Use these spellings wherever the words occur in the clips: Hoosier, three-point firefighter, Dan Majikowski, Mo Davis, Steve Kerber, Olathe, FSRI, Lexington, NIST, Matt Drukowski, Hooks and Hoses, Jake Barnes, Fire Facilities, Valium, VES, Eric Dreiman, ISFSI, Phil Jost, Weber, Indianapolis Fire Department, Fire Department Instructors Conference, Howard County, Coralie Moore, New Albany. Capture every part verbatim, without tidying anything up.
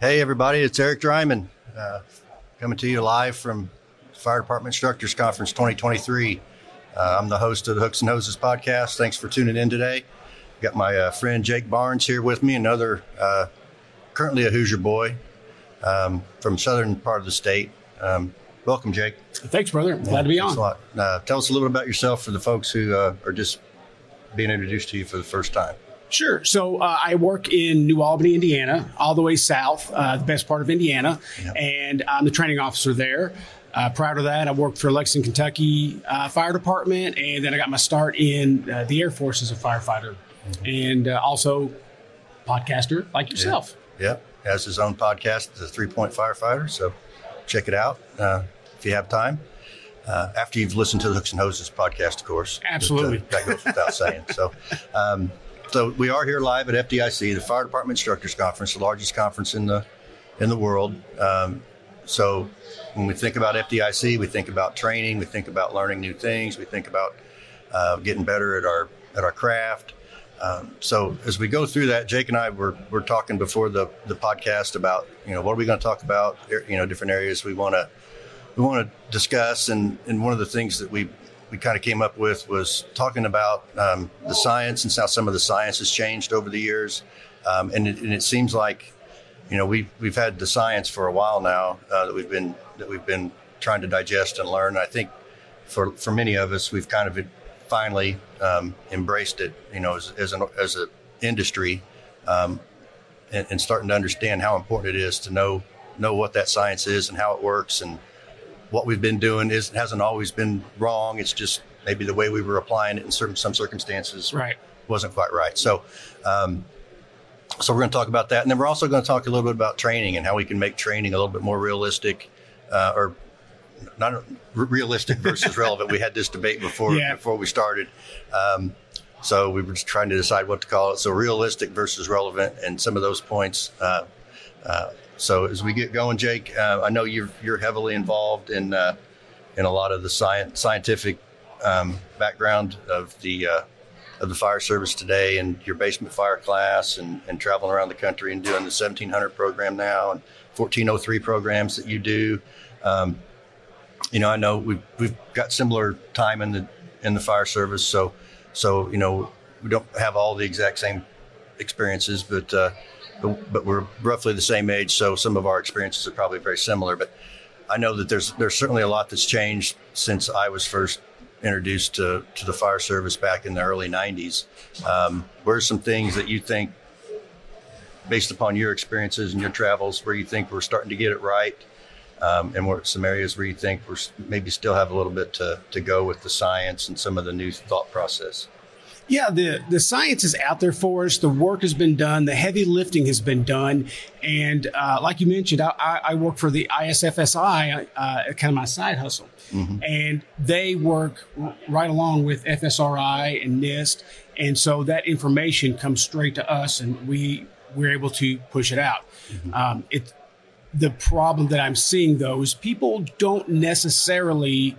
Hey everybody, it's Eric Dreiman uh, coming to you live from Fire Department Instructors Conference twenty twenty-three. Uh, I'm the host of the Hooks and Hoses podcast. Thanks for tuning in today. Got my uh, friend Jake Barnes here with me, another uh, currently a Hoosier boy um, from southern part of the state. Um, welcome, Jake. Thanks, brother. Glad yeah, to be on. A lot. Uh, tell us a little bit about yourself for the folks who uh, are just being introduced to you for the first time. Sure. So uh, I work in New Albany, Indiana, all the way south, uh, the best part of Indiana, yeah. And I'm the training officer there. Uh, prior to that, I worked for Lexington, Kentucky uh, Fire Department, and then I got my start in uh, the Air Force as a firefighter, mm-hmm. and uh, also podcaster like yourself. Yep, yeah. yeah. Has his own podcast, the three-point firefighter. So check it out uh, if you have time. Uh, after you've listened to the Hooks and Hoses podcast, of course. Absolutely, that, uh, that goes without saying. So. Um, So we are here live at F D I C, the Fire Department Instructors Conference, the largest conference in the in the world. Um, so when we think about F D I C, we think about training, we think about learning new things, we think about uh, getting better at our at our craft. Um, so as we go through that, Jake and I were were talking before the, the podcast about, you know, what are we going to talk about? You know, different areas we want to we want to discuss, and and one of the things that we. we kind of came up with was talking about um, the science and how some of the science has changed over the years. Um, and, it, and it seems like, you know, we've, we've had the science for a while now uh, that we've been that we've been trying to digest and learn. I think for for many of us, we've kind of finally um, embraced it, you know, as, as an as a industry um, and, and starting to understand how important it is to know, know what that science is and how it works, and what we've been doing is hasn't always been wrong. It's just maybe the way we were applying it in certain some circumstances right. wasn't quite right. So, um, so we're going to talk about that, and then we're also going to talk a little bit about training and how we can make training a little bit more realistic, uh, or not r- realistic versus relevant. We had this debate before yeah. before we started, um, so we were just trying to decide what to call it. So realistic versus relevant, and some of those points. Uh, uh, So as we get going, Jake, uh, I know you're you're heavily involved in uh, in a lot of the science, scientific um, background of the uh, of the fire service today, and your basement fire class, and, and traveling around the country and doing the seventeen hundred program now and fourteen oh three programs that you do. Um, you know, I know we've we've got similar time in the in the fire service, so so you know we don't have all the exact same experiences, but. Uh, But, but we're roughly the same age, so some of our experiences are probably very similar. But I know that there's there's certainly a lot that's changed since I was first introduced to, to the fire service back in the early nineties. Um, what are some things that you think, based upon your experiences and your travels, where you think we're starting to get it right, um, and what some areas where you think we're maybe still have a little bit to, to go with the science and some of the new thought process? Yeah, the, the science is out there for us. The work has been done. The heavy lifting has been done. And uh, like you mentioned, I, I work for the I S F S I, uh, kind of my side hustle. Mm-hmm. And they work right along with F S R I and NIST. And so that information comes straight to us, and we, we're able to push it out. Mm-hmm. Um, it, the problem that I'm seeing, though, is people don't necessarily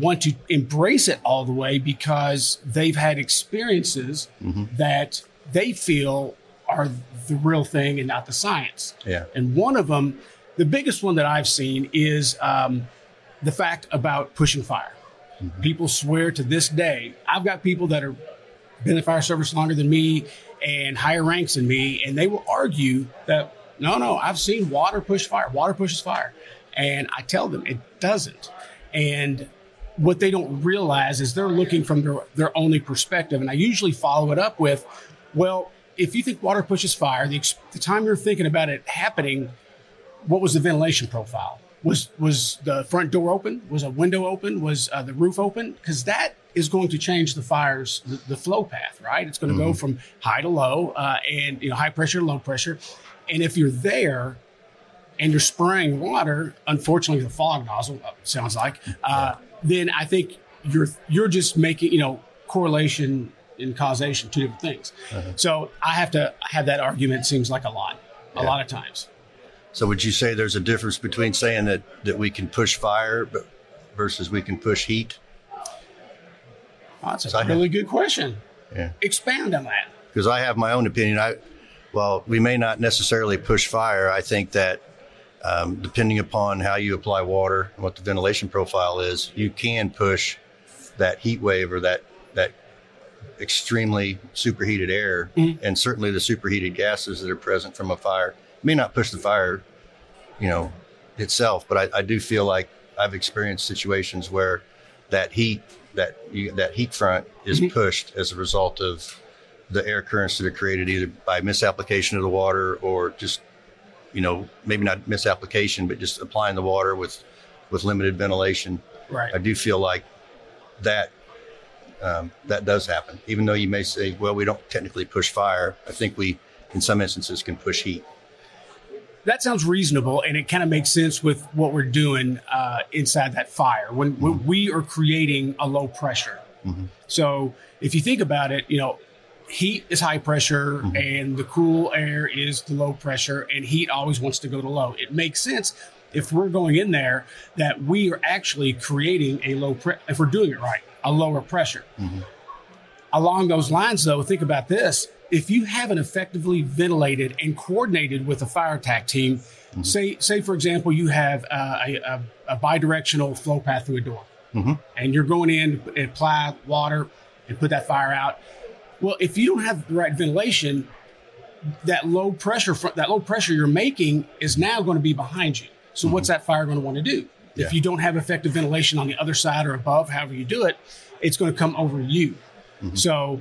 want to embrace it all the way because they've had experiences mm-hmm. that they feel are the real thing and not the science. Yeah. And one of them, the biggest one that I've seen is um, the fact about pushing fire. Mm-hmm. People swear to this day. I've got people that have been in the fire service longer than me and higher ranks than me, and they will argue that, no, no, I've seen water push fire. Water pushes fire. And I tell them it doesn't. And what they don't realize is they're looking from their, their only perspective. And I usually follow it up with, well, if you think water pushes fire, the, the time you're thinking about it happening, what was the ventilation profile? Was was the front door open? Was a window open? Was uh, the roof open? Because that is going to change the fire's, the, the flow path, right? It's going to mm-hmm. go from high to low uh, and, you know, high pressure to low pressure. And if you're there and you're spraying water, unfortunately, the fog nozzle, sounds like, uh, yeah. then I think you're you're just making, you know, correlation and causation, two different things. Uh-huh. So I have to have that argument, seems like a lot, a yeah. lot of times. So would you say there's a difference between saying that, that we can push fire but versus we can push heat? Well, that's a really good question. Yeah. Expand on that. Because I have my own opinion. I, well, we may not necessarily push fire. I think that um, depending upon how you apply water and what the ventilation profile is, you can push that heat wave or that that extremely superheated air, mm-hmm. and certainly the superheated gases that are present from a fire. It may not push the fire, you know, itself, but I, I do feel like I've experienced situations where that heat that you, that heat front is mm-hmm. pushed as a result of the air currents that are created either by misapplication of the water or just, you know, maybe not misapplication, but just applying the water with, with limited ventilation. Right. I do feel like that, um, that does happen. Even though you may say, well, we don't technically push fire. I think we, in some instances, can push heat. That sounds reasonable, and it kind of makes sense with what we're doing uh, inside that fire when, mm-hmm. when we are creating a low pressure. Mm-hmm. So if you think about it, you know, heat is high pressure, mm-hmm. and the cool air is the low pressure, and heat always wants to go to low. It makes sense if we're going in there that we are actually creating a low pressure, if we're doing it right, a lower pressure. Mm-hmm. Along those lines, though, think about this. If you haven't effectively ventilated and coordinated with a fire attack team, mm-hmm. say, say for example, you have a, a, a bidirectional flow path through a door, mm-hmm. and you're going in and apply water and put that fire out. Well, if you don't have the right ventilation, that low pressure that low pressure you're making is now going to be behind you. So mm-hmm. what's that fire going to want to do? Yeah. If you don't have effective ventilation on the other side or above, however you do it, it's going to come over you. Mm-hmm. So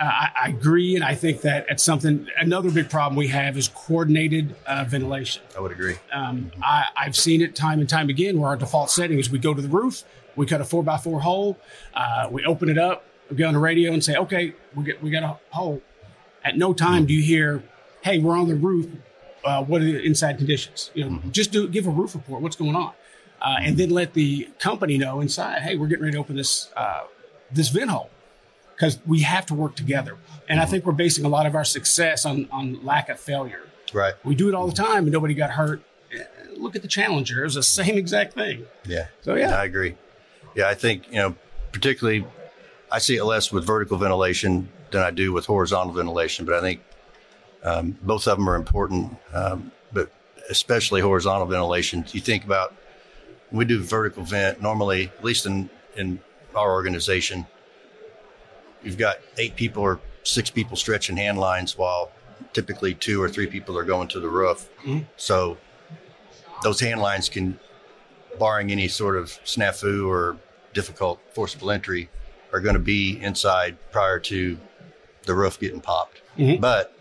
uh, I, I agree. And I think that it's something, another big problem we have is coordinated uh, ventilation. I would agree. Um, mm-hmm. I, I've seen it time and time again where our default setting is we go to the roof, we cut a four by four hole, uh, we open it up, we go on the radio and say, okay, we get, we got a hole. At no time mm-hmm. do you hear, hey, we're on the roof. Uh, what are the inside conditions? You know, mm-hmm. just do give a roof report. What's going on? Uh, mm-hmm. And then let the company know inside, hey, we're getting ready to open this, uh, this vent hole, because we have to work together. And mm-hmm. I think we're basing a lot of our success on, on lack of failure. Right. We do it all the time and nobody got hurt. Look at the Challenger. It was the same exact thing. Yeah. So, yeah. I agree. Yeah. I think, you know, particularly, I see it less with vertical ventilation than I do with horizontal ventilation, but I think um, both of them are important, um, but especially horizontal ventilation. You think about, we do vertical vent normally, at least in, in our organization, you've got eight people or six people stretching hand lines while typically two or three people are going to the roof. Mm-hmm. So those hand lines can, barring any sort of snafu or difficult forcible entry, are going to be inside prior to the roof getting popped. Mm-hmm. But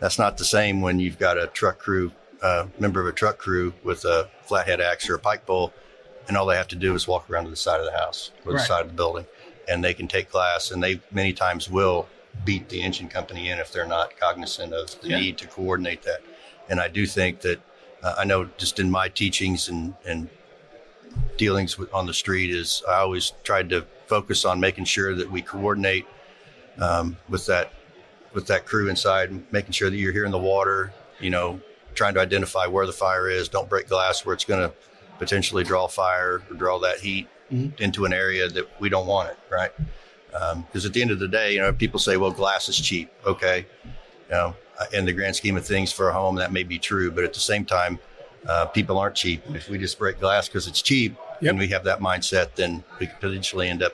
that's not the same when you've got a truck crew, a uh, member of a truck crew with a flathead axe or a pike pole, and all they have to do is walk around to the side of the house or right. the side of the building, and they can take glass, and they many times will beat the engine company in if they're not cognizant of the yeah. need to coordinate that. And I do think that uh, I know just in my teachings and, and dealings with, on the street is I always tried to focus on making sure that we coordinate um, with that with that crew inside, making sure that you're hearing the water, you know, trying to identify where the fire is. Don't break glass where it's going to potentially draw fire or draw that heat mm-hmm. into an area that we don't want it, right? Because um, at the end of the day, you know, people say, well, glass is cheap. Okay. You know, in the grand scheme of things for a home, that may be true. But at the same time, uh, people aren't cheap. If we just break glass because it's cheap, Yep. and we have that mindset, then we could potentially end up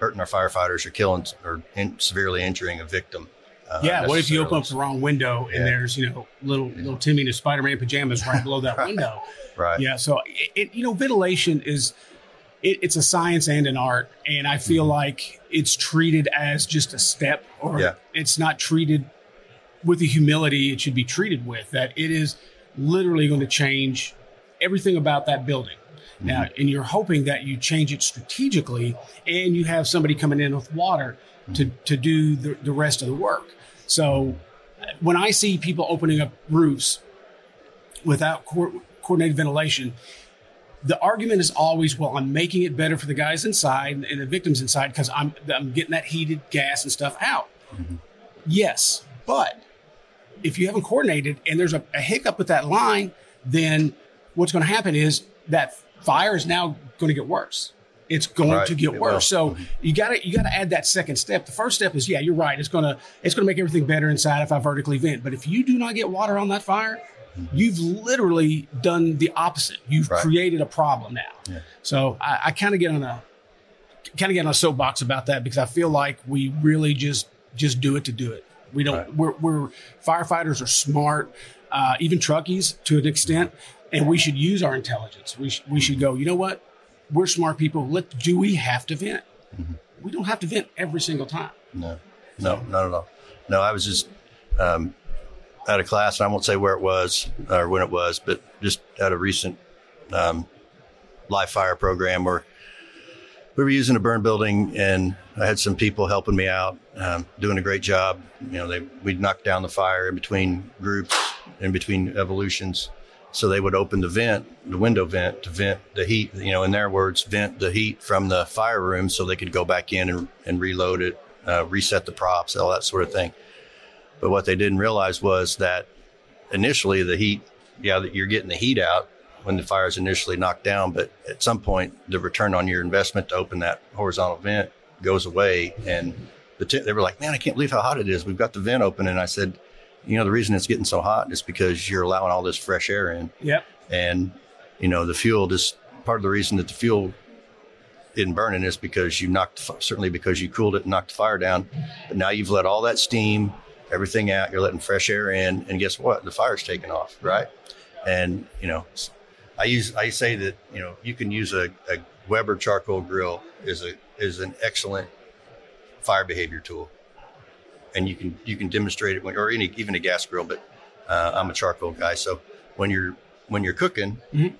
hurting our firefighters or killing or in, severely injuring a victim. Uh, yeah. What if you open up the wrong window and yeah. there's, you know, little, yeah. little Timmy in his Spider-Man pajamas right below that right. window. Right. Yeah. So, it, it, you know, ventilation is, it, it's a science and an art. And I feel mm-hmm. like it's treated as just a step or yeah. it's not treated with the humility it should be treated with, that it is literally going to change everything about that building. Now, mm-hmm. and you're hoping that you change it strategically and you have somebody coming in with water mm-hmm. to, to do the, the rest of the work. So when I see people opening up roofs without co- coordinated ventilation, the argument is always, well, I'm making it better for the guys inside and, and the victims inside because I'm, I'm getting that heated gas and stuff out. Mm-hmm. Yes, but if you haven't coordinated and there's a, a hiccup with that line, then what's going to happen is that fire is now going to get worse. it's going right. to get it worse. Will. So mm-hmm. you gotta, you gotta add that second step. The first step is, yeah, you're right. It's going to, it's going to make everything better inside if I vertically vent. But if you do not get water on that fire, you've literally done the opposite. You've right. created a problem now. Yeah. So I, I kind of get on a, kind of get on a soapbox about that, because I feel like we really just, just do it to do it. We don't, right. we're, we're firefighters are smart, uh, even truckies to an extent. And we should use our intelligence. We, sh- we should go, you know what? We're smart people. Let, do we have to vent? Mm-hmm. We don't have to vent every single time. No, no, so, not at all. No, I was just, um, at a class, and I won't say where it was or when it was, but just at a recent um, live fire program where we were using a burn building, and I had some people helping me out, um, doing a great job. You know, they we'd knock down the fire in between groups, in between evolutions. So they would open the vent, the window vent, to vent the heat, you know, in their words, vent the heat from the fire room so they could go back in and, and reload it, uh, reset the props, all that sort of thing. But what they didn't realize was that initially the heat, yeah, that you're getting the heat out when the fire is initially knocked down. But at some point, the return on your investment to open that horizontal vent goes away. And the t- they were like, man, I can't believe how hot it is. We've got the vent open. And I said, you know, the reason it's getting so hot is because you're allowing all this fresh air in. Yep. And, you know, the fuel, this part of the reason that the fuel isn't burning is because you knocked, certainly because you cooled it and knocked the fire down. But now you've let all that steam, everything out, you're letting fresh air in, and guess what? The fire's taking off, right? And, you know, I use, I say that, you know, you can use a, a Weber charcoal grill is a, is an excellent fire behavior tool. And you can, you can demonstrate it when, or any, even a gas grill, but uh, I'm a charcoal guy. So when you're, when you're cooking, mm-hmm.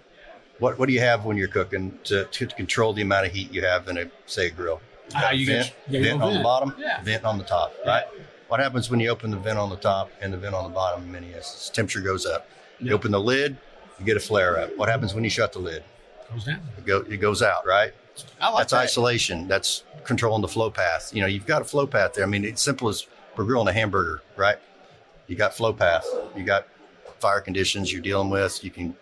what, what do you have when you're cooking to, to control the amount of heat you have in a, say, a grill? Uh, you vent, get, vent on vent. the bottom, yeah. vent on the top, right? Yeah. What happens when you open the vent on the top and the vent on the bottom in many instances? Temperature goes up. Yep. You open the lid, you get a flare up. What happens when you shut the lid? It goes down. It, go, it goes out, right? I like That's that. Isolation. That's controlling the flow path. You know, you've got a flow path there. I mean, it's simple as we're grilling a hamburger, right? You got flow path. You got fire conditions you're dealing with. You can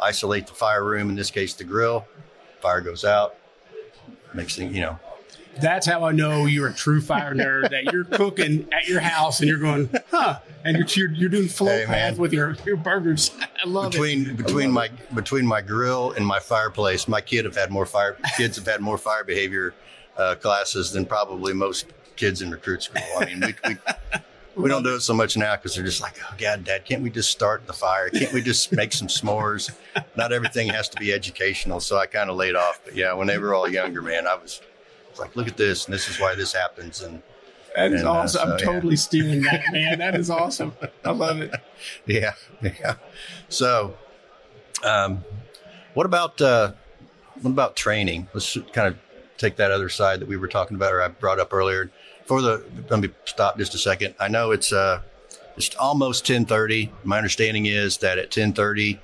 isolate the fire room, in this case, the grill. Fire goes out. Makes things, you know. That's how I know you're a true fire nerd, that you're cooking at your house and you're going, huh? And you're you're, you're doing flow hey, path with your, your burgers. I love between, it. Between love my it. between my grill and my fireplace, my kid have had more fire kids have had more fire behavior uh, classes than probably most kids in recruit school. I mean, we we, we don't do it so much now because they're just like, oh God, Dad, can't we just start the fire? Can't we just make some s'mores? Not everything has to be educational, so I kind of laid off. But yeah, when they were all younger, man, I was. It's like, look at this, and this is why this happens. And that is awesome. Uh, so, I'm totally yeah. stealing that, man. That is awesome. I love it. Yeah, yeah. So, um, what about uh, what about training? Let's kind of take that other side that we were talking about, or I brought up earlier. For the let me stop just a second. I know it's uh, it's almost ten thirty. My understanding is that at ten thirty.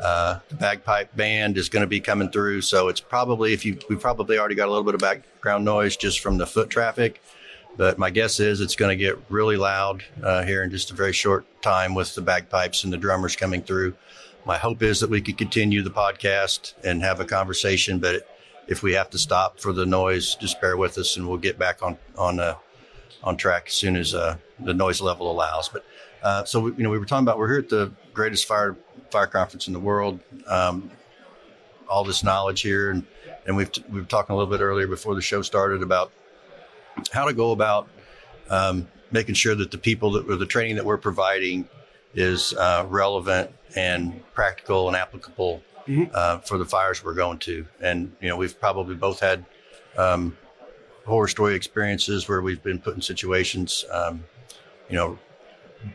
Uh, the bagpipe band is going to be coming through. So it's probably, if you, we probably already got a little bit of background noise just from the foot traffic, but my guess is it's going to get really loud uh, here in just a very short time with the bagpipes and the drummers coming through. My hope is that we could continue the podcast and have a conversation, but if we have to stop for the noise, just bear with us and we'll get back on, on, uh, on track as soon as uh, the noise level allows. But uh, so, we, you know, we were talking about, we're here at the greatest fire fire conference in the world, um, all this knowledge here. And, and we've, t- we were talking a little bit earlier before the show started about how to go about um, making sure that the people that or the training that we're providing is uh, relevant and practical and applicable mm-hmm. uh, for the fires we're going to. And, you know, we've probably both had um, horror story experiences where we've been put in situations, um, you know,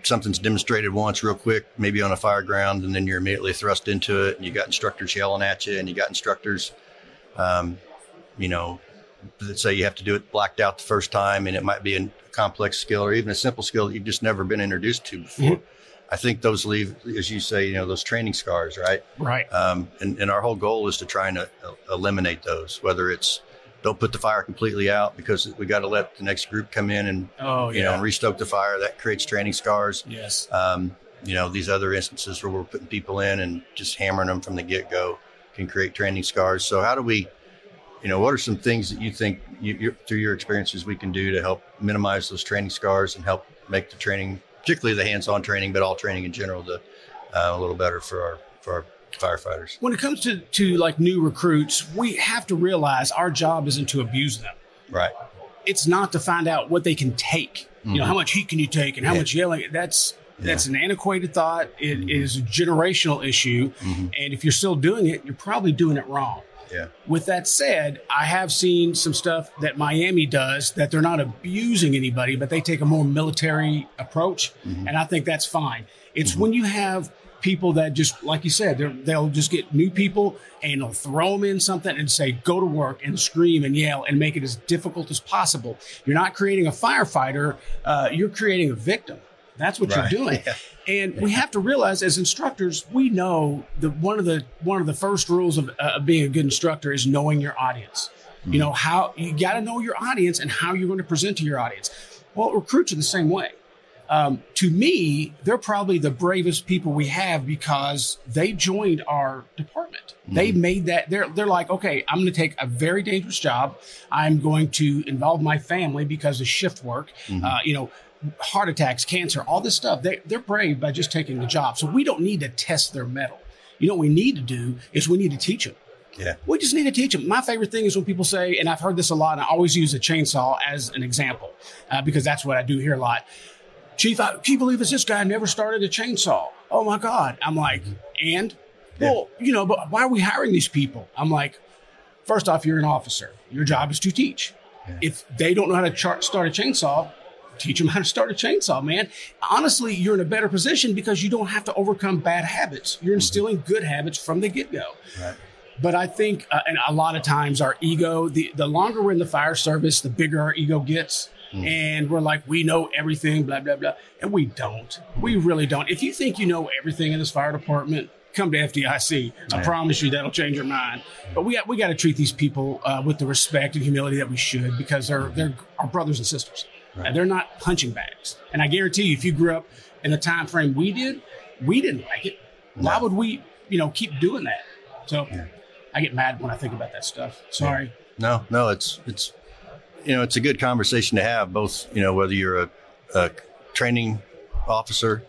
something's demonstrated once real quick, maybe on a fire ground, and then you're immediately thrust into it and you got instructors yelling at you and you got instructors, um, you know, that say you have to do it blacked out the first time, and it might be a complex skill or even a simple skill that you've just never been introduced to before. Mm-hmm. I think those leave, as you say, you know, those training scars, right? Right. Um, and, and our whole goal is to try and uh, eliminate those, whether it's don't put the fire completely out because we got to let the next group come in and, oh, yeah. you know, and restoke the fire. That creates training scars. Yes. Um, you know, these other instances where we're putting people in and just hammering them from the get go can create training scars. So how do we you know, what are some things that you think you, you, through your experiences we can do to help minimize those training scars and help make the training, particularly the hands-on training, but all training in general, to, uh, a little better for our for our firefighters? When it comes to, to like new recruits, we have to realize our job isn't to abuse them. Right. It's not to find out what they can take. Mm-hmm. You know, how much heat can you take and how yeah. much yelling? That's yeah. that's an antiquated thought. It mm-hmm. is a generational issue. Mm-hmm. And if you're still doing it, you're probably doing it wrong. Yeah. With that said, I have seen some stuff that Miami does that they're not abusing anybody, but they take a more military approach. Mm-hmm. And I think that's fine. It's mm-hmm. when you have people that just, like you said, they'll just get new people and they'll throw them in something and say, go to work, and scream and yell and make it as difficult as possible. You're not creating a firefighter. Uh, you're creating a victim. That's what right. you're doing. Yeah. And yeah. we have to realize as instructors, we know that one of the one of the first rules of uh, being a good instructor is knowing your audience. Mm-hmm. You know, how you got to know your audience and how you're going to present to your audience. Well, recruits are the same way. Um, to me, they're probably the bravest people we have because they joined our department. Mm-hmm. They made that they're, they're like, okay, I'm going to take a very dangerous job. I'm going to involve my family because of shift work, mm-hmm. uh, you know, heart attacks, cancer, all this stuff. They, they're brave by just taking the job. So we don't need to test their mettle. You know, what we need to do is we need to teach them. Yeah. We just need to teach them. My favorite thing is when people say, and I've heard this a lot, and I always use a chainsaw as an example, uh, because that's what I do hear a lot. Chief, I, can you believe it's this guy never started a chainsaw? Oh, my God. I'm like, and? Yeah. Well, you know, but why are we hiring these people? I'm like, first off, you're an officer. Your job is to teach. Yeah. If they don't know how to char- start a chainsaw, teach them how to start a chainsaw, man. Honestly, you're in a better position because you don't have to overcome bad habits. You're instilling mm-hmm. good habits from the get-go. Right. But I think, uh, and a lot of times our ego, the, the longer we're in the fire service, the bigger our ego gets. Mm-hmm. And we're like, we know everything, blah, blah, blah. And we don't. Mm-hmm. We really don't. If you think you know everything in this fire department, come to F D I C. Yeah. I promise you that'll change your mind. Mm-hmm. But we got, we got to treat these people uh, with the respect and humility that we should, because they're, mm-hmm. they're our brothers and sisters. Right. And they're not punching bags. And I guarantee you, if you grew up in the time frame we did, we didn't like it. No. Why would we, you know, keep doing that? So yeah. I get mad when I think about that stuff. Sorry. Yeah. No, no, it's it's. You know, it's a good conversation to have, both, you know, whether you're a, a training officer,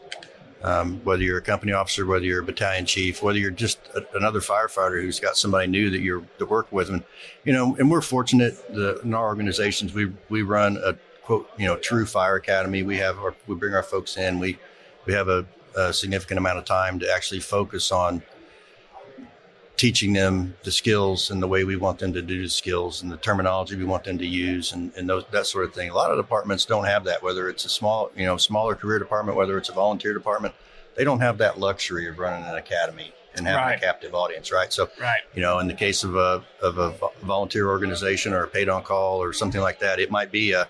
um, whether you're a company officer, whether you're a battalion chief, whether you're just a, another firefighter who's got somebody new that you're to work with. And, you know, and we're fortunate the, in our organizations, we we run a, quote, you know, true fire academy. We have our, we bring our folks in. We, we have a, a significant amount of time to actually focus on teaching them the skills and the way we want them to do the skills and the terminology we want them to use and, and those, that sort of thing. A lot of departments don't have that, whether it's a small, you know, smaller career department, whether it's a volunteer department, they don't have that luxury of running an academy and having right. a captive audience. Right. So, right. you know, in the case of a, of a volunteer organization or a paid on call or something like that, it might be a,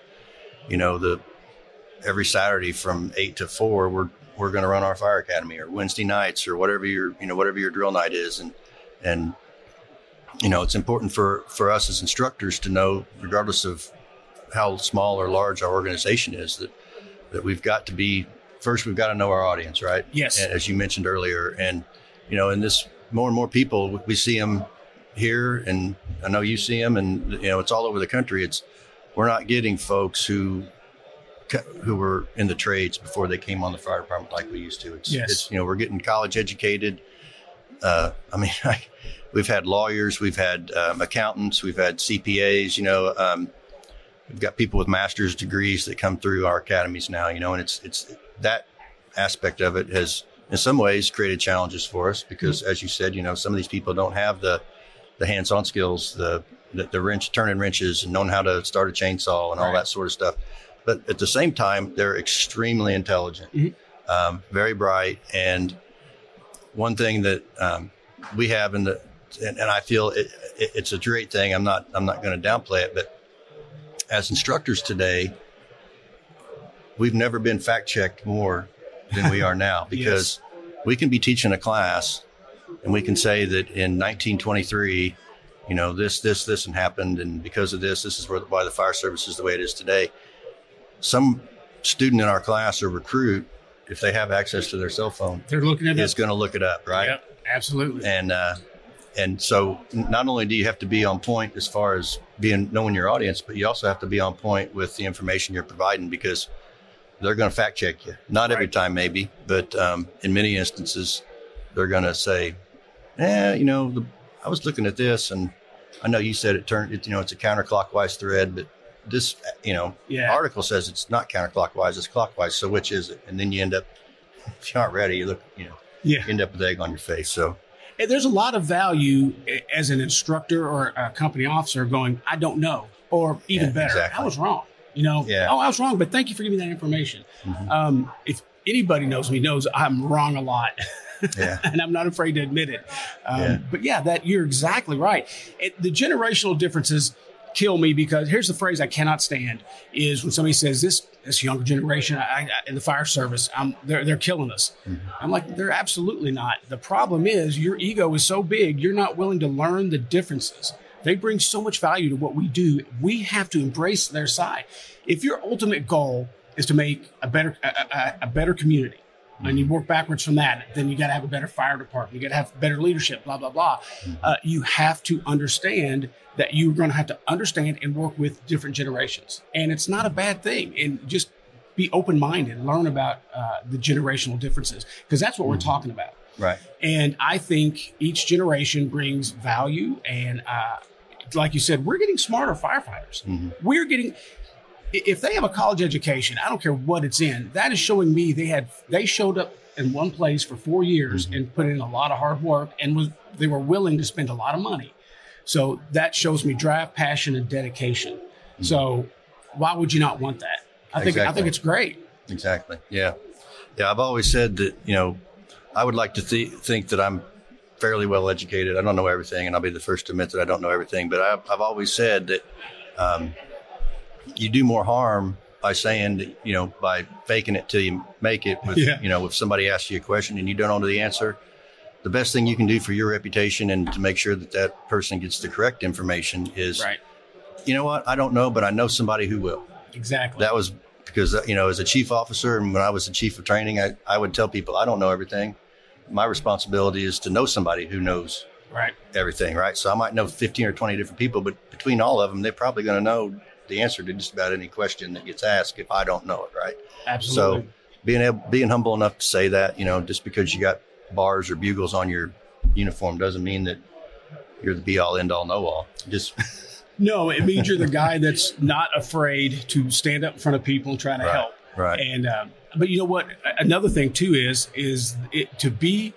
you know, the, every Saturday from eight to four, we're, we're going to run our fire academy, or Wednesday nights, or whatever your, you know, whatever your drill night is. And, And, you know, it's important for, for us as instructors to know, regardless of how small or large our organization is, that, that we've got to be, first, we've got to know our audience, right? Yes. And, as you mentioned earlier. And, you know, and this more and more people, we see them here, and I know you see them, and, you know, it's all over the country. It's, we're not getting folks who, who were in the trades before they came on the fire department like we used to. It's, yes. it's you know, we're getting college educated. Uh, I mean, I, we've had lawyers, we've had um, accountants, we've had C P As, you know, um, we've got people with master's degrees that come through our academies now, you know, and it's, it's that aspect of it has in some ways created challenges for us because, as you said, you know, some of these people don't have the, the hands-on skills, the, the, the wrench, turning wrenches and knowing how to start a chainsaw and all right. that sort of stuff. But at the same time, they're extremely intelligent, mm-hmm. um, very bright. And one thing that um, we have in the, and, and I feel it, it, it's a great thing. I'm not, I'm not going to downplay it, but as instructors today, we've never been fact checked more than we are now because yes. we can be teaching a class and we can say that in nineteen twenty-three, you know, this, this, this, and happened. And because of this, this is where, why the fire service is the way it is today. Some student in our class or recruit, if they have access to their cell phone, they're looking at it. It's going to look it up, right? Yep, absolutely. And uh, And so not only do you have to be on point as far as being knowing your audience, but you also have to be on point with the information you're providing, because they're going to fact check you. Not every time, maybe, but um, in many instances, they're going to say, eh, you know, the, I was looking at this, and I know you said it turned, it, you know, it's a counterclockwise thread, but this, you know, yeah. article says it's not counterclockwise, it's clockwise. So which is it? And then you end up, if you aren't ready, you look, you know, yeah. you end up with egg on your face. So. And there's a lot of value as an instructor or a company officer going, I don't know, or even yeah, better, exactly. I was wrong. You know, yeah. oh, I was wrong, but thank you for giving me that information. Mm-hmm. Um, if anybody knows me, knows I'm wrong a lot, yeah. and I'm not afraid to admit it. Um, yeah. But yeah, that you're exactly right. It, the generational differences kill me, because here's the phrase I cannot stand is when somebody says this this younger generation I, I, in the fire service, I'm, they're they're killing us. Mm-hmm. I'm like, they're absolutely not. The problem is your ego is so big, you're not willing to learn the differences. They bring so much value to what we do. We have to embrace their side. If your ultimate goal is to make a better a, a, a better community, mm-hmm. and you work backwards from that, then you got to have a better fire department. You got to have better leadership, blah, blah, blah. Mm-hmm. Uh, you have to understand that you're going to have to understand and work with different generations. And it's not a bad thing. And just be open-minded, learn about uh, the generational differences, because that's what mm-hmm. we're talking about. Right. And I think each generation brings value, and uh, like you said, we're getting smarter firefighters. Mm-hmm. We're getting, if they have a college education, I don't care what it's in, that is showing me they had, they showed up in one place for four years mm-hmm. and put in a lot of hard work, and was, they were willing to spend a lot of money. So that shows me drive, passion, and dedication. Mm-hmm. So why would you not want that? I think, exactly. I think it's great. Exactly. Yeah. Yeah. I've always said that, you know, I would like to th- think that I'm fairly well educated. I don't know everything, and I'll be the first to admit that I don't know everything. But I've, I've always said that um, you do more harm by saying that, you know, by faking it till you make it. With, yeah. You know, if somebody asks you a question and you don't know the answer, the best thing you can do for your reputation and to make sure that that person gets the correct information is, right. you know what, I don't know, but I know somebody who will. Exactly. That was because, you know, as a chief officer, and when I was the chief of training, I, I would tell people I don't know everything. My responsibility is to know somebody who knows right. everything, right? So I might know fifteen or twenty different people, but between all of them, they're probably going to know the answer to just about any question that gets asked if I don't know it, right? Absolutely. So being able, being humble enough to say that, you know, just because you got bars or bugles on your uniform doesn't mean that you're the be-all, end-all, know-all. Just... No, it means you're the guy that's not afraid to stand up in front of people and try to right. help. Right. And, um, but you know what? Another thing too is, is it, to be,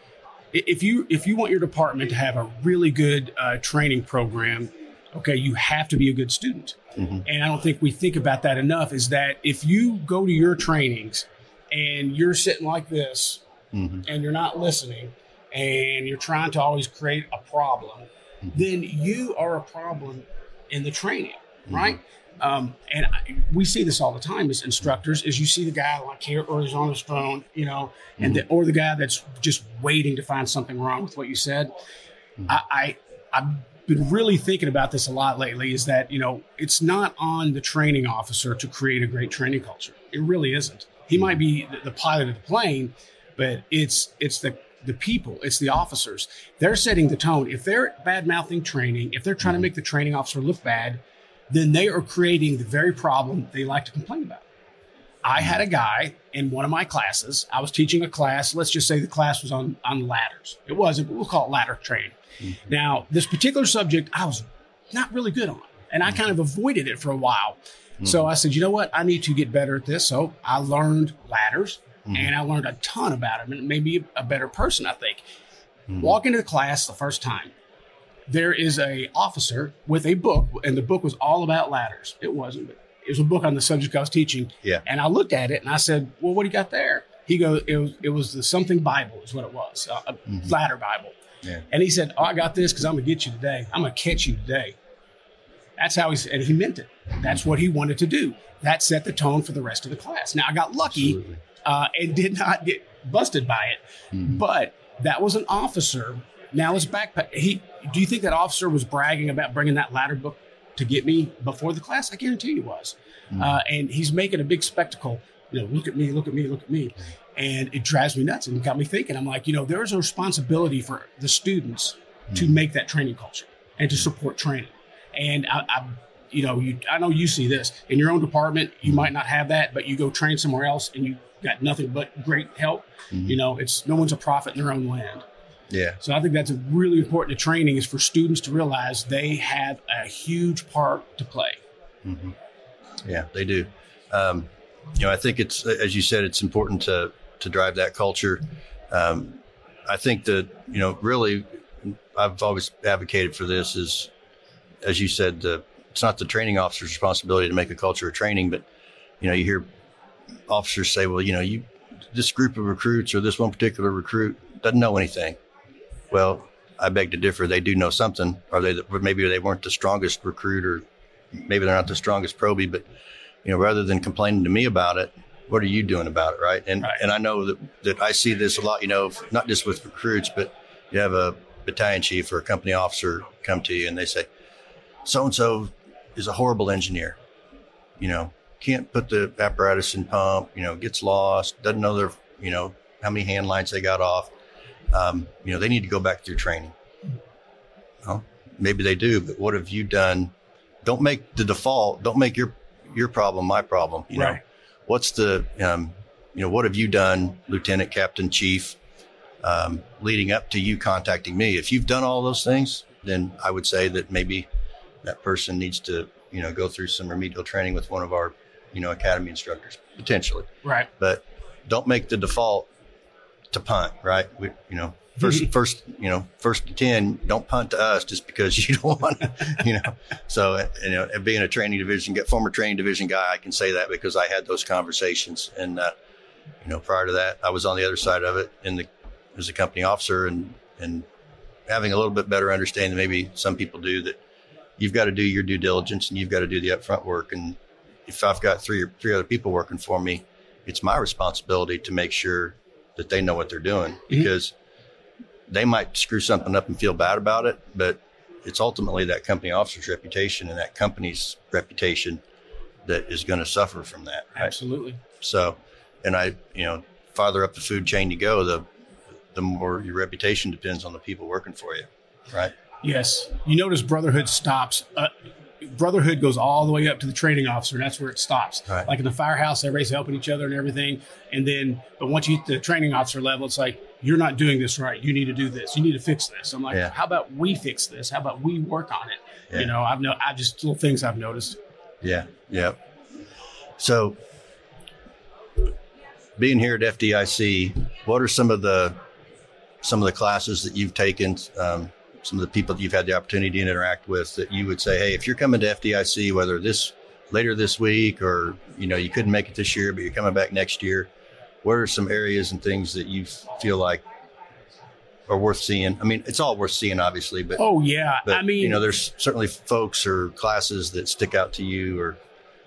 if you, if you want your department to have a really good uh, training program, okay, you have to be a good student. Mm-hmm. And I don't think we think about that enough, is that if you go to your trainings and you're sitting like this mm-hmm. and you're not listening and you're trying to always create a problem, mm-hmm. then you are a problem in the training, mm-hmm. right? Um, and I, we see this all the time as instructors, is you see the guy like here or is on his phone, you know, mm-hmm. and the, or the guy that's just waiting to find something wrong with what you said. Mm-hmm. I, I, I've been really thinking about this a lot lately, is that, you know, it's not on the training officer to create a great training culture. It really isn't. He mm-hmm. might be the, the pilot of the plane, but it's, it's the, the people, it's the officers. They're setting the tone. If they're bad mouthing training, if they're trying mm-hmm. to make the training officer look bad, then they are creating the very problem they like to complain about. I had a guy in one of my classes. I was teaching a class. Let's just say the class was on, on ladders. It wasn't, but we'll call it ladder training. Mm-hmm. Now, this particular subject, I was not really good on, and I kind of avoided it for a while. Mm-hmm. So I said, you know what? I need to get better at this. So I learned ladders, mm-hmm. and I learned a ton about them, and it made me a better person, I think. Mm-hmm. Walk into the class the first time. There is a officer with a book, and the book was all about ladders. It wasn't, but it was a book on the subject I was teaching. Yeah. And I looked at it and I said, well, what do you got there? He goes, it was, it was the something Bible is what it was, a mm-hmm. ladder Bible. Yeah. And he said, oh, I got this because I'm going to get you today. I'm going to catch you today. That's how he said, and he meant it. That's what he wanted to do. That set the tone for the rest of the class. Now, I got lucky uh, and did not get busted by it, mm-hmm. but that was an officer. Now his backpack, he, do you think that officer was bragging about bringing that ladder book to get me before the class? I guarantee he was. Mm-hmm. Uh, and he's making a big spectacle. You know, look at me, look at me, look at me. And it drives me nuts, and it got me thinking. I'm like, you know, there is a responsibility for the students mm-hmm. to make that training culture and to support training. And I, I you know, you, I know you see this in your own department. You mm-hmm. might not have that, but you go train somewhere else and you got nothing but great help. Mm-hmm. You know, it's no one's a prophet in their own land. Yeah. So I think that's really important to training, is for students to realize they have a huge part to play. Mm-hmm. Yeah, they do. Um, you know, I think it's, as you said, it's important to, to drive that culture. Um, I think that, you know, really, I've always advocated for this is, as you said, the, it's not the training officer's responsibility to make a culture of training, but, you know, you hear officers say, well, you know, you, this group of recruits or this one particular recruit doesn't know anything. Well, I beg to differ. They do know something. Or they, maybe they weren't the strongest recruit, or maybe they're not the strongest probie, but, you know, rather than complaining to me about it, what are you doing about it? Right. And, right. and I know that, that I see this a lot, you know, not just with recruits, but you have a battalion chief or a company officer come to you and they say, so-and-so is a horrible engineer, you know, can't put the apparatus in pump, you know, gets lost, doesn't know their, you know, how many hand lines they got off. Um, you know, they need to go back through training. Well, maybe they do, but what have you done? Don't make the default. Don't make your, your problem my problem. You right. know, what's the, um, you know, what have you done, Lieutenant, Captain, Chief, um, leading up to you contacting me? If you've done all those things, then I would say that maybe that person needs to, you know, go through some remedial training with one of our, you know, academy instructors, potentially. Right. But don't make the default to punt, right? We, you know, first, first, you know, first to ten, don't punt to us just because you don't want to, you know. So, you know, and being a training division, former training division guy, I can say that because I had those conversations. And, uh, you know, prior to that, I was on the other side of it in the, as a company officer and, and having a little bit better understanding, maybe some people do, that you've got to do your due diligence and you've got to do the upfront work. And if I've got three or three other people working for me, it's my responsibility to make sure that they know what they're doing, because mm-hmm. they might screw something up and feel bad about it, but it's ultimately that company officer's reputation and that company's reputation that is going to suffer from that. Right? Absolutely. So, and I, you know, farther up the food chain you go, the, the more your reputation depends on the people working for you. Right. Yes. You notice brotherhood stops. Uh, brotherhood goes all the way up to the training officer. That's where it stops. Right. Like in the firehouse, everybody's helping each other and everything. And then, but once you hit the training officer level, it's like, you're not doing this right. You need to do this. You need to fix this. I'm like, yeah. how about we fix this? How about we work on it? Yeah. You know, I've no, I just little things I've noticed. Yeah. Yeah. So being here at F D I C, what are some of the, some of the classes that you've taken, um, some of the people that you've had the opportunity to interact with that you would say, hey, if you're coming to F D I C, whether this later this week or, you know, you couldn't make it this year, but you're coming back next year, what are some areas and things that you feel like are worth seeing? I mean, it's all worth seeing, obviously, but. Oh yeah. But, I mean, you know, there's certainly folks or classes that stick out to you or.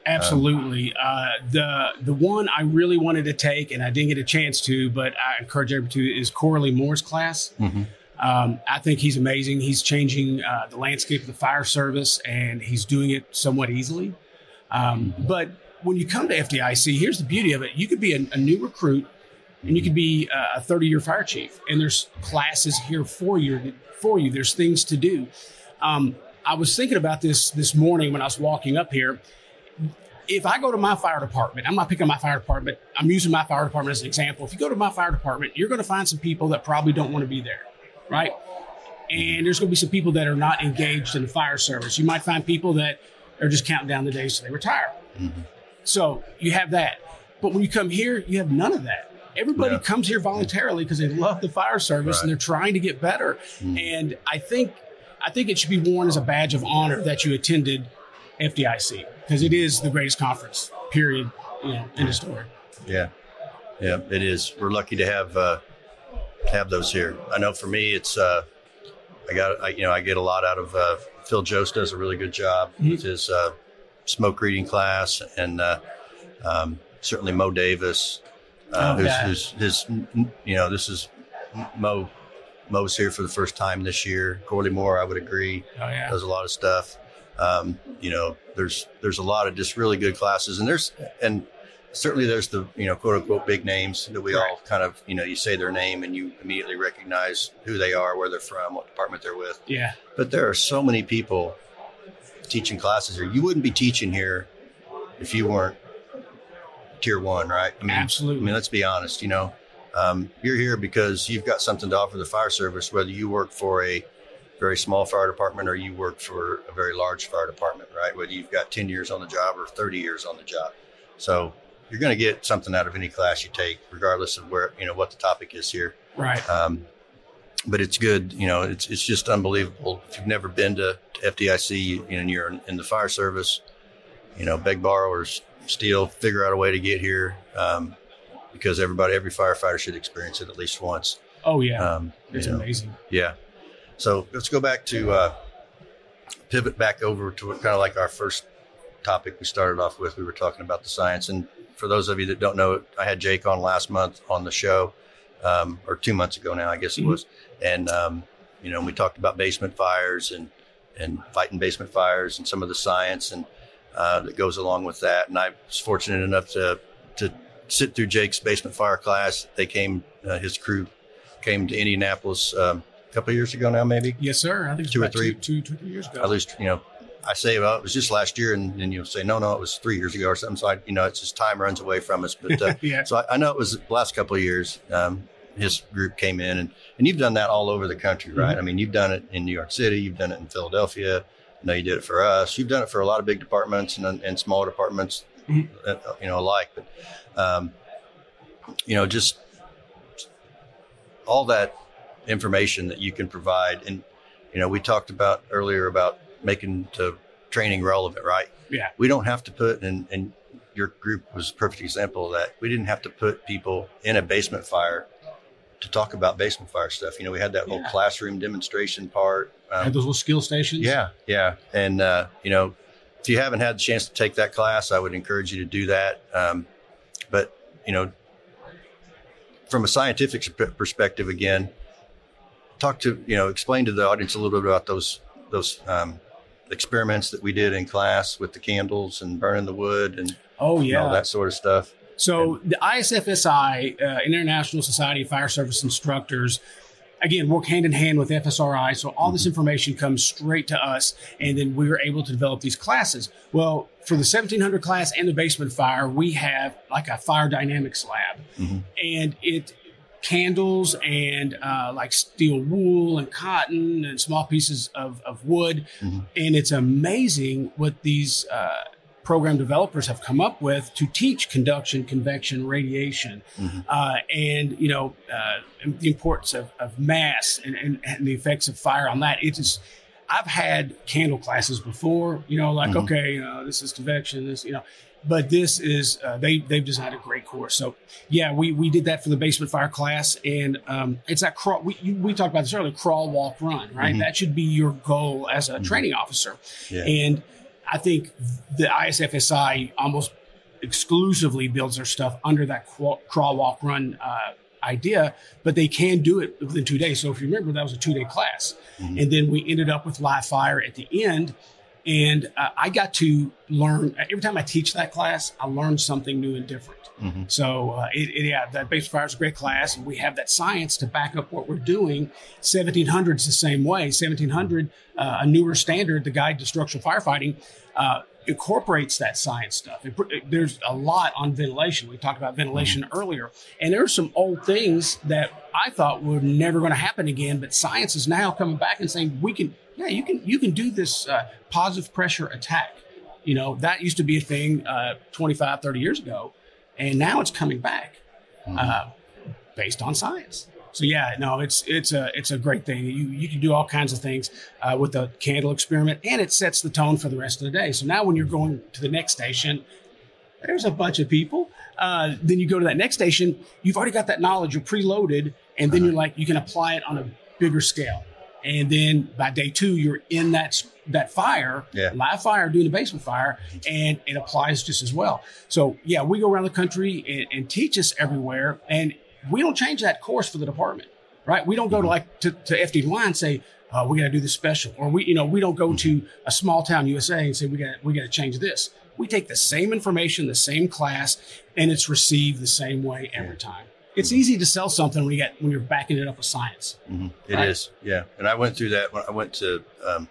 Absolutely. Um, uh, the, the one I really wanted to take and I didn't get a chance to, but I encourage everyone to, is Coralie Moore's class. Mm-hmm. Um, I think he's amazing. He's changing uh, the landscape of the fire service, and he's doing it somewhat easily. Um, but when you come to F D I C, here's the beauty of it. You could be a, a new recruit, and you could be uh, a thirty-year fire chief, and there's classes here for you. For you. There's things to do. Um, I was thinking about this this morning when I was walking up here. If I go to my fire department, I'm not picking my fire department. I'm using my fire department as an example. If you go to my fire department, you're going to find some people that probably don't want to be there. Right. And there's going to be some people that are not engaged in the fire service. You might find people that are just counting down the days till they retire. Mm-hmm. So you have that. But when you come here, you have none of that. Everybody yeah. comes here voluntarily because they love the fire service right. and they're trying to get better. Mm-hmm. And I think I think it should be worn as a badge of honor that you attended F D I C, because it is the greatest conference, period, you know, in the story. Yeah. Yeah, it is. We're lucky to have uh have those here. I know for me, it's, uh, I got, I, you know, I get a lot out of, uh, Phil Jost does a really good job mm-hmm. with his, uh, smoke reading class and, uh, um, certainly Mo Davis, uh, oh, who's, who's, his, you know, this is Mo, Mo's here for the first time this year. Coralie Moore, I would agree. Oh, yeah. Does a lot of stuff. Um, you know, there's, there's a lot of just really good classes and there's, and certainly there's the, you know, quote unquote big names that we right. all kind of, you know, you say their name and you immediately recognize who they are, where they're from, what department they're with. Yeah. But there are so many people teaching classes here. You wouldn't be teaching here if you weren't tier one, right? I mean, absolutely. I mean, let's be honest, you know, um, you're here because you've got something to offer the fire service, whether you work for a very small fire department or you work for a very large fire department, right? Whether you've got ten years on the job or thirty years on the job. So you're going to get something out of any class you take, regardless of where, you know, what the topic is here. Right. Um, but it's good. You know, it's, it's just unbelievable. If you've never been to, to F D I C and you're in, in the fire service, you know, beg, borrow, or steal, figure out a way to get here. Um, because everybody, every firefighter should experience it at least once. Oh yeah. Um, it's you know, amazing. Yeah. So let's go back to, uh, pivot back over to kind of like our first topic we started off with. We were talking about the science. And for those of you that don't know, I had Jake on last month on the show, um, or two months ago now, I guess it mm-hmm. was. And, um, you know, we talked about basement fires and, and fighting basement fires and some of the science and, uh, that goes along with that. And I was fortunate enough to, to sit through Jake's basement fire class. They came, uh, his crew came to Indianapolis, um, couple of years ago now, maybe. Yes, sir. I think two or three, two, two, three years ago. At least, you know, I say, well, it was just last year, and then you'll say, no, no, it was three years ago or something. So I, you know, it's just time runs away from us. But uh, yeah. So I, I know it was the last couple of years. Um, his group came in, and and you've done that all over the country, right? Mm-hmm. I mean, you've done it in New York City, you've done it in Philadelphia. I know you did it for us. You've done it for a lot of big departments and and small departments, mm-hmm. uh, you know, alike. But um, you know, just all that information that you can provide. And, you know, we talked about earlier about making the training relevant, right? Yeah. We don't have to put, and, and your group was a perfect example of that. We didn't have to put people in a basement fire to talk about basement fire stuff. You know, we had that yeah. little classroom demonstration part. Um, had those little skill stations. Yeah. Yeah. And, uh, you know, if you haven't had the chance to take that class, I would encourage you to do that. Um, but, you know, from a scientific perspective, again, talk to, you know, explain to the audience a little bit about those those um, experiments that we did in class with the candles and burning the wood and, oh, yeah. and all that sort of stuff. So and, the I S F S I, uh, International Society of Fire Service Instructors, again, work hand in hand with F S R I. So all mm-hmm. this information comes straight to us, and then we were able to develop these classes. Well, for the seventeen hundred class and the basement fire, we have like a fire dynamics lab, mm-hmm. and it candles and uh, like steel wool and cotton and small pieces of, of wood. Mm-hmm. And it's amazing what these uh, program developers have come up with to teach conduction, convection, radiation, mm-hmm. uh, and, you know, uh, the importance of, of mass and, and, and the effects of fire on that. It is, I've had candle classes before, you know, like, mm-hmm. okay, you know, this is convection, this, you know, but this is, uh, they, they've designed a great course. So yeah, we, we did that for the basement fire class, and um, it's that crawl, we, you, we talked about this earlier, crawl, walk, run, right? Mm-hmm. That should be your goal as a mm-hmm. training officer. Yeah. And I think the I S F S I almost exclusively builds their stuff under that crawl, crawl walk, run uh, idea, but they can do it within two days. So if you remember, that was a two day class. Mm-hmm. And then we ended up with live fire at the end. And uh, I got to learn, every time I teach that class, I learn something new and different. Mm-hmm. So uh, it, it, yeah, that basement fire is a great class. And we have that science to back up what we're doing. seventeen hundred is the same way. seventeen hundred, uh, a newer standard, the Guide to Structural Firefighting, uh, incorporates that science stuff. It, it, there's a lot on ventilation. We talked about ventilation mm-hmm. earlier. And there's some old things that I thought were never going to happen again. But science is now coming back and saying we can... Yeah, you can you can do this uh, positive pressure attack. You know, that used to be a thing uh, twenty-five, thirty years ago, and now it's coming back mm-hmm. uh, based on science. So yeah, no, it's it's a it's a great thing. You you can do all kinds of things uh, with the candle experiment, and it sets the tone for the rest of the day. So now when you're going to the next station, there's a bunch of people. Uh, then you go to that next station, you've already got that knowledge, you're preloaded, and then uh-huh. you're like you can apply it on a bigger scale. And then by day two, you're in that that fire, yeah. live fire, doing the basement fire, and it applies just as well. So, yeah, we go around the country and, and teach us everywhere, and we don't change that course for the department, right? We don't go mm-hmm. to like to, to F D Y and say, oh, we got to do this special, or we, you know, we don't go mm-hmm. to a small town U S A and say we got we got to change this. We take the same information, the same class, and it's received the same way every time. It's mm-hmm. easy to sell something when you get when you're backing it up with science. Mm-hmm. It right? is, yeah. And I went through that when I went to um,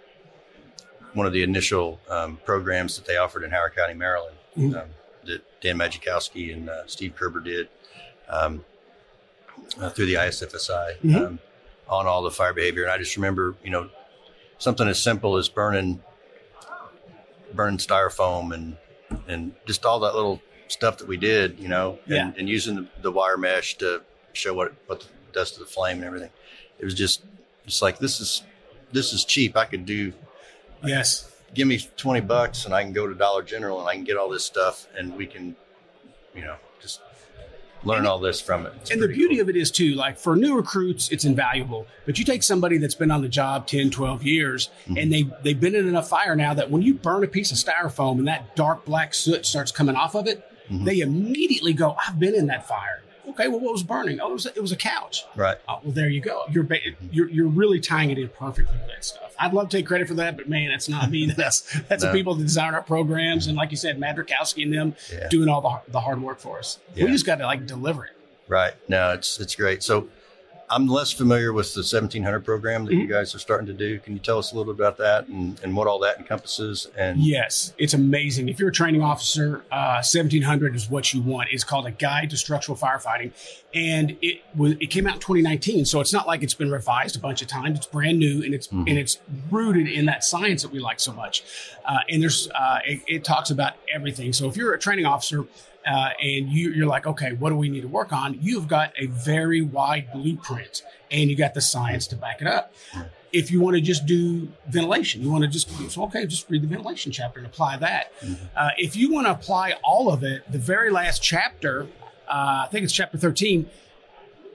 one of the initial um, programs that they offered in Howard County, Maryland, mm-hmm. um, that Dan Majikowski and uh, Steve Kerber did um, uh, through the I S F S I mm-hmm. um, on all the fire behavior. And I just remember, you know, something as simple as burning. burn styrofoam and and just all that little stuff that we did, you know, and, yeah. and using the, the wire mesh to show what what the dust of the flame and everything. It was just just like this is this is cheap. I could do yes. I, give me twenty bucks and I can go to Dollar General and I can get all this stuff and we can, you know, just learn all this from it. It's and the beauty cool. of it is too, like for new recruits, it's invaluable, but you take somebody that's been on the job ten, twelve years mm-hmm. and they, they've been in enough fire now that when you burn a piece of styrofoam and that dark black soot starts coming off of it, mm-hmm. they immediately go, I've been in that fire. Okay, well, what was burning? Oh, it was, it was a couch. Right. Oh, well, there you go. You're, ba- you're you're really tying it in perfectly with that stuff. I'd love to take credit for that, but man, that's not me. That's that's no. the people that design our programs. And like you said, Matt Drukowski and them yeah. doing all the, the hard work for us. Yeah. We just got to like deliver it. Right. No, it's it's great. So I'm less familiar with the seventeen hundred program that mm-hmm. you guys are starting to do. Can you tell us a little bit about that and, and what all that encompasses? And yes, it's amazing. If you're a training officer, uh, seventeen hundred is what you want. It's called a Guide to Structural Firefighting. And it was, it came out in twenty nineteen. So it's not like it's been revised a bunch of times. It's brand new and it's, mm-hmm. and it's rooted in that science that we like so much. Uh, and there's, uh, it, it talks about everything. So if you're a training officer, Uh, and you, you're like, okay, what do we need to work on? You've got a very wide blueprint and you got the science to back it up. If you want to just do ventilation, you want to just, so okay, just read the ventilation chapter and apply that. Uh, if you want to apply all of it, the very last chapter, uh, I think it's chapter thirteen,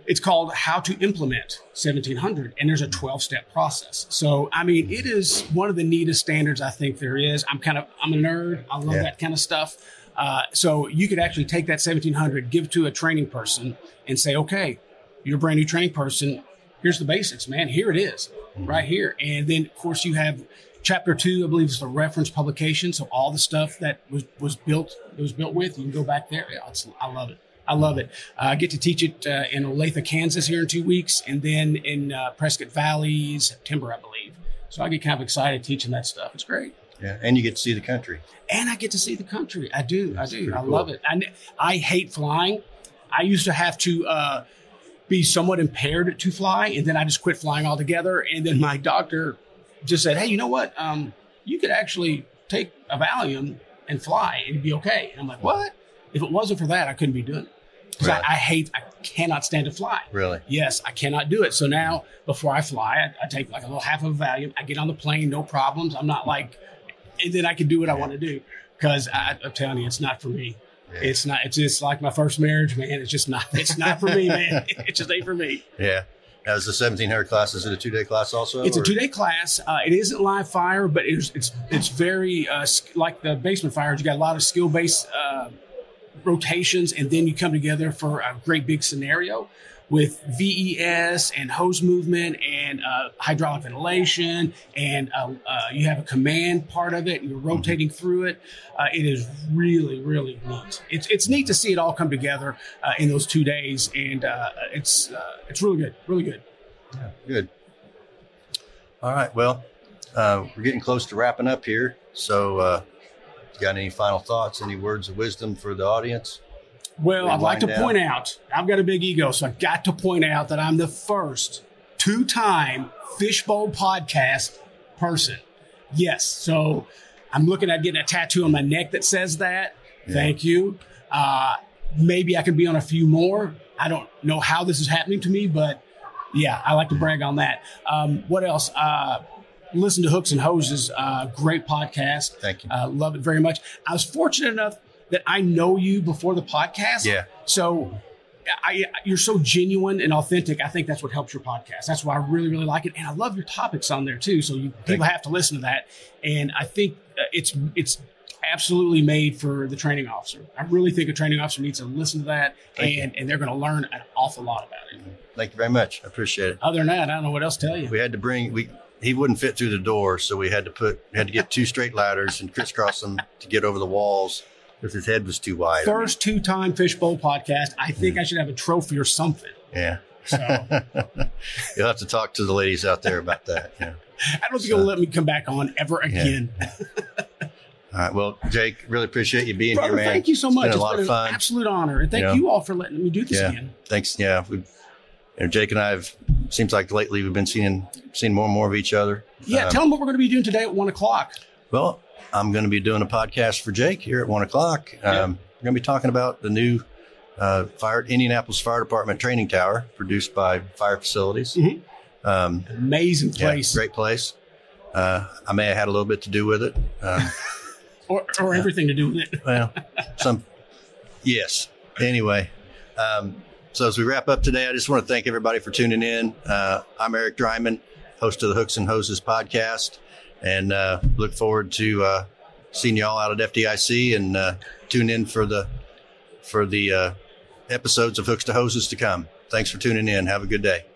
it's called How to Implement seventeen hundred, and there's a twelve-step process. So, I mean, it is one of the neatest standards I think there is. I'm kind of, I'm a nerd. I love yeah. that kind of stuff. Uh, so you could actually take that seventeen hundred, give it to a training person and say, okay, you're a brand new training person. Here's the basics, man. Here it is mm-hmm. right here. And then, of course, you have chapter two, I believe is the reference publication. So all the stuff that was, was built, it was built with, you can go back there. Yeah, it's, I love it. I love it. Uh, I get to teach it uh, in Olathe, Kansas here in two weeks. And then in uh, Prescott Valley, September, I believe. So I get kind of excited teaching that stuff. It's great. Yeah, and you get to see the country. And I get to see the country. I do. That's I do. I cool. love it. I, I hate flying. I used to have to uh, be somewhat impaired to fly, and then I just quit flying altogether. And then my doctor just said, hey, you know what? Um, you could actually take a Valium and fly and be okay. And I'm like, what? If it wasn't for that, I couldn't be doing it. Because really? I, I hate, I cannot stand to fly. Really? Yes, I cannot do it. So now before I fly, I, I take like a little half of a Valium. I get on the plane, no problems. I'm not like... And then I can do what yeah. I want to do, because I'm telling you, it's not for me. Yeah. It's not. It's just like my first marriage, man. It's just not. It's not for me, man. It just ain't for me. Yeah. Now, is the seventeen hundred class? Is it a two day class also? It's or? a two day class. Uh, it isn't live fire, but it's it's it's very uh, like the basement fires. You got a lot of skill based uh, rotations, and then you come together for a great big scenario with V E S and hose movement and uh, hydraulic ventilation. And uh, uh, you have a command part of it and you're rotating mm-hmm. through it. Uh, it is really, really neat. It's it's neat to see it all come together uh, in those two days. And uh, it's uh, it's really good, really good. Yeah, good. All right, well, uh, we're getting close to wrapping up here. So uh, you got any final thoughts, any words of wisdom for the audience? Well, I'd like to point out, I've got a big ego, so I've got to point out that I'm the first two-time Fishbowl podcast person. Yes. So I'm looking at getting a tattoo on my neck that says that. Yeah. Thank you. Uh, maybe I can be on a few more. I don't know how this is happening to me, but yeah, I like to brag on that. Um, what else? Uh, listen to Hooks and Hoses. Uh, great podcast. Thank you. Uh, love it very much. I was fortunate enough that I know you before the podcast. Yeah. So I, you're so genuine and authentic. I think that's what helps your podcast. That's why I really, really like it. And I love your topics on there too. So you, people have to listen to that. And I think it's, it's absolutely made for the training officer. I really think a training officer needs to listen to that and, and they're going to learn an awful lot about it. Thank you very much. I appreciate it. Other than that, I don't know what else to tell you. We had to bring, we, he wouldn't fit through the door, so we had to put had to get two straight ladders and crisscross them to get over the walls because his head was too wide. First two-time Fishbowl podcast. I think mm. I should have a trophy or something. Yeah. So you'll have to talk to the ladies out there about that. Yeah. I don't think so. It'll let me come back on ever again. Yeah. All right. Well, Jake, really appreciate you being Brother, here, man. Thank you so much. It's been a it's lot been of fun. An absolute honor. And thank you, know, you all for letting me do this yeah. again. Thanks. Yeah. We, you know, Jake and I have, seems like lately we've been seeing, seeing more and more of each other. Yeah. Um, tell them what we're going to be doing today at one o'clock. Well, I'm going to be doing a podcast for Jake here at one o'clock. Um, yeah. We're going to be talking about the new uh, fire Indianapolis Fire Department training tower produced by Fire Facilities. Mm-hmm. Um, Amazing place. Yeah, great place. Uh, I may have had a little bit to do with it. Um, Or, or everything to do with it. Well, some, yes. Anyway, um, so as we wrap up today, I just want to thank everybody for tuning in. Uh, I'm Eric Dreiman, host of the Hooks and Hoses podcast, and uh, look forward to uh, seeing y'all out at F D I C and uh, tune in for the for the uh, episodes of Hooks to Hoses to come. Thanks for tuning in. Have a good day.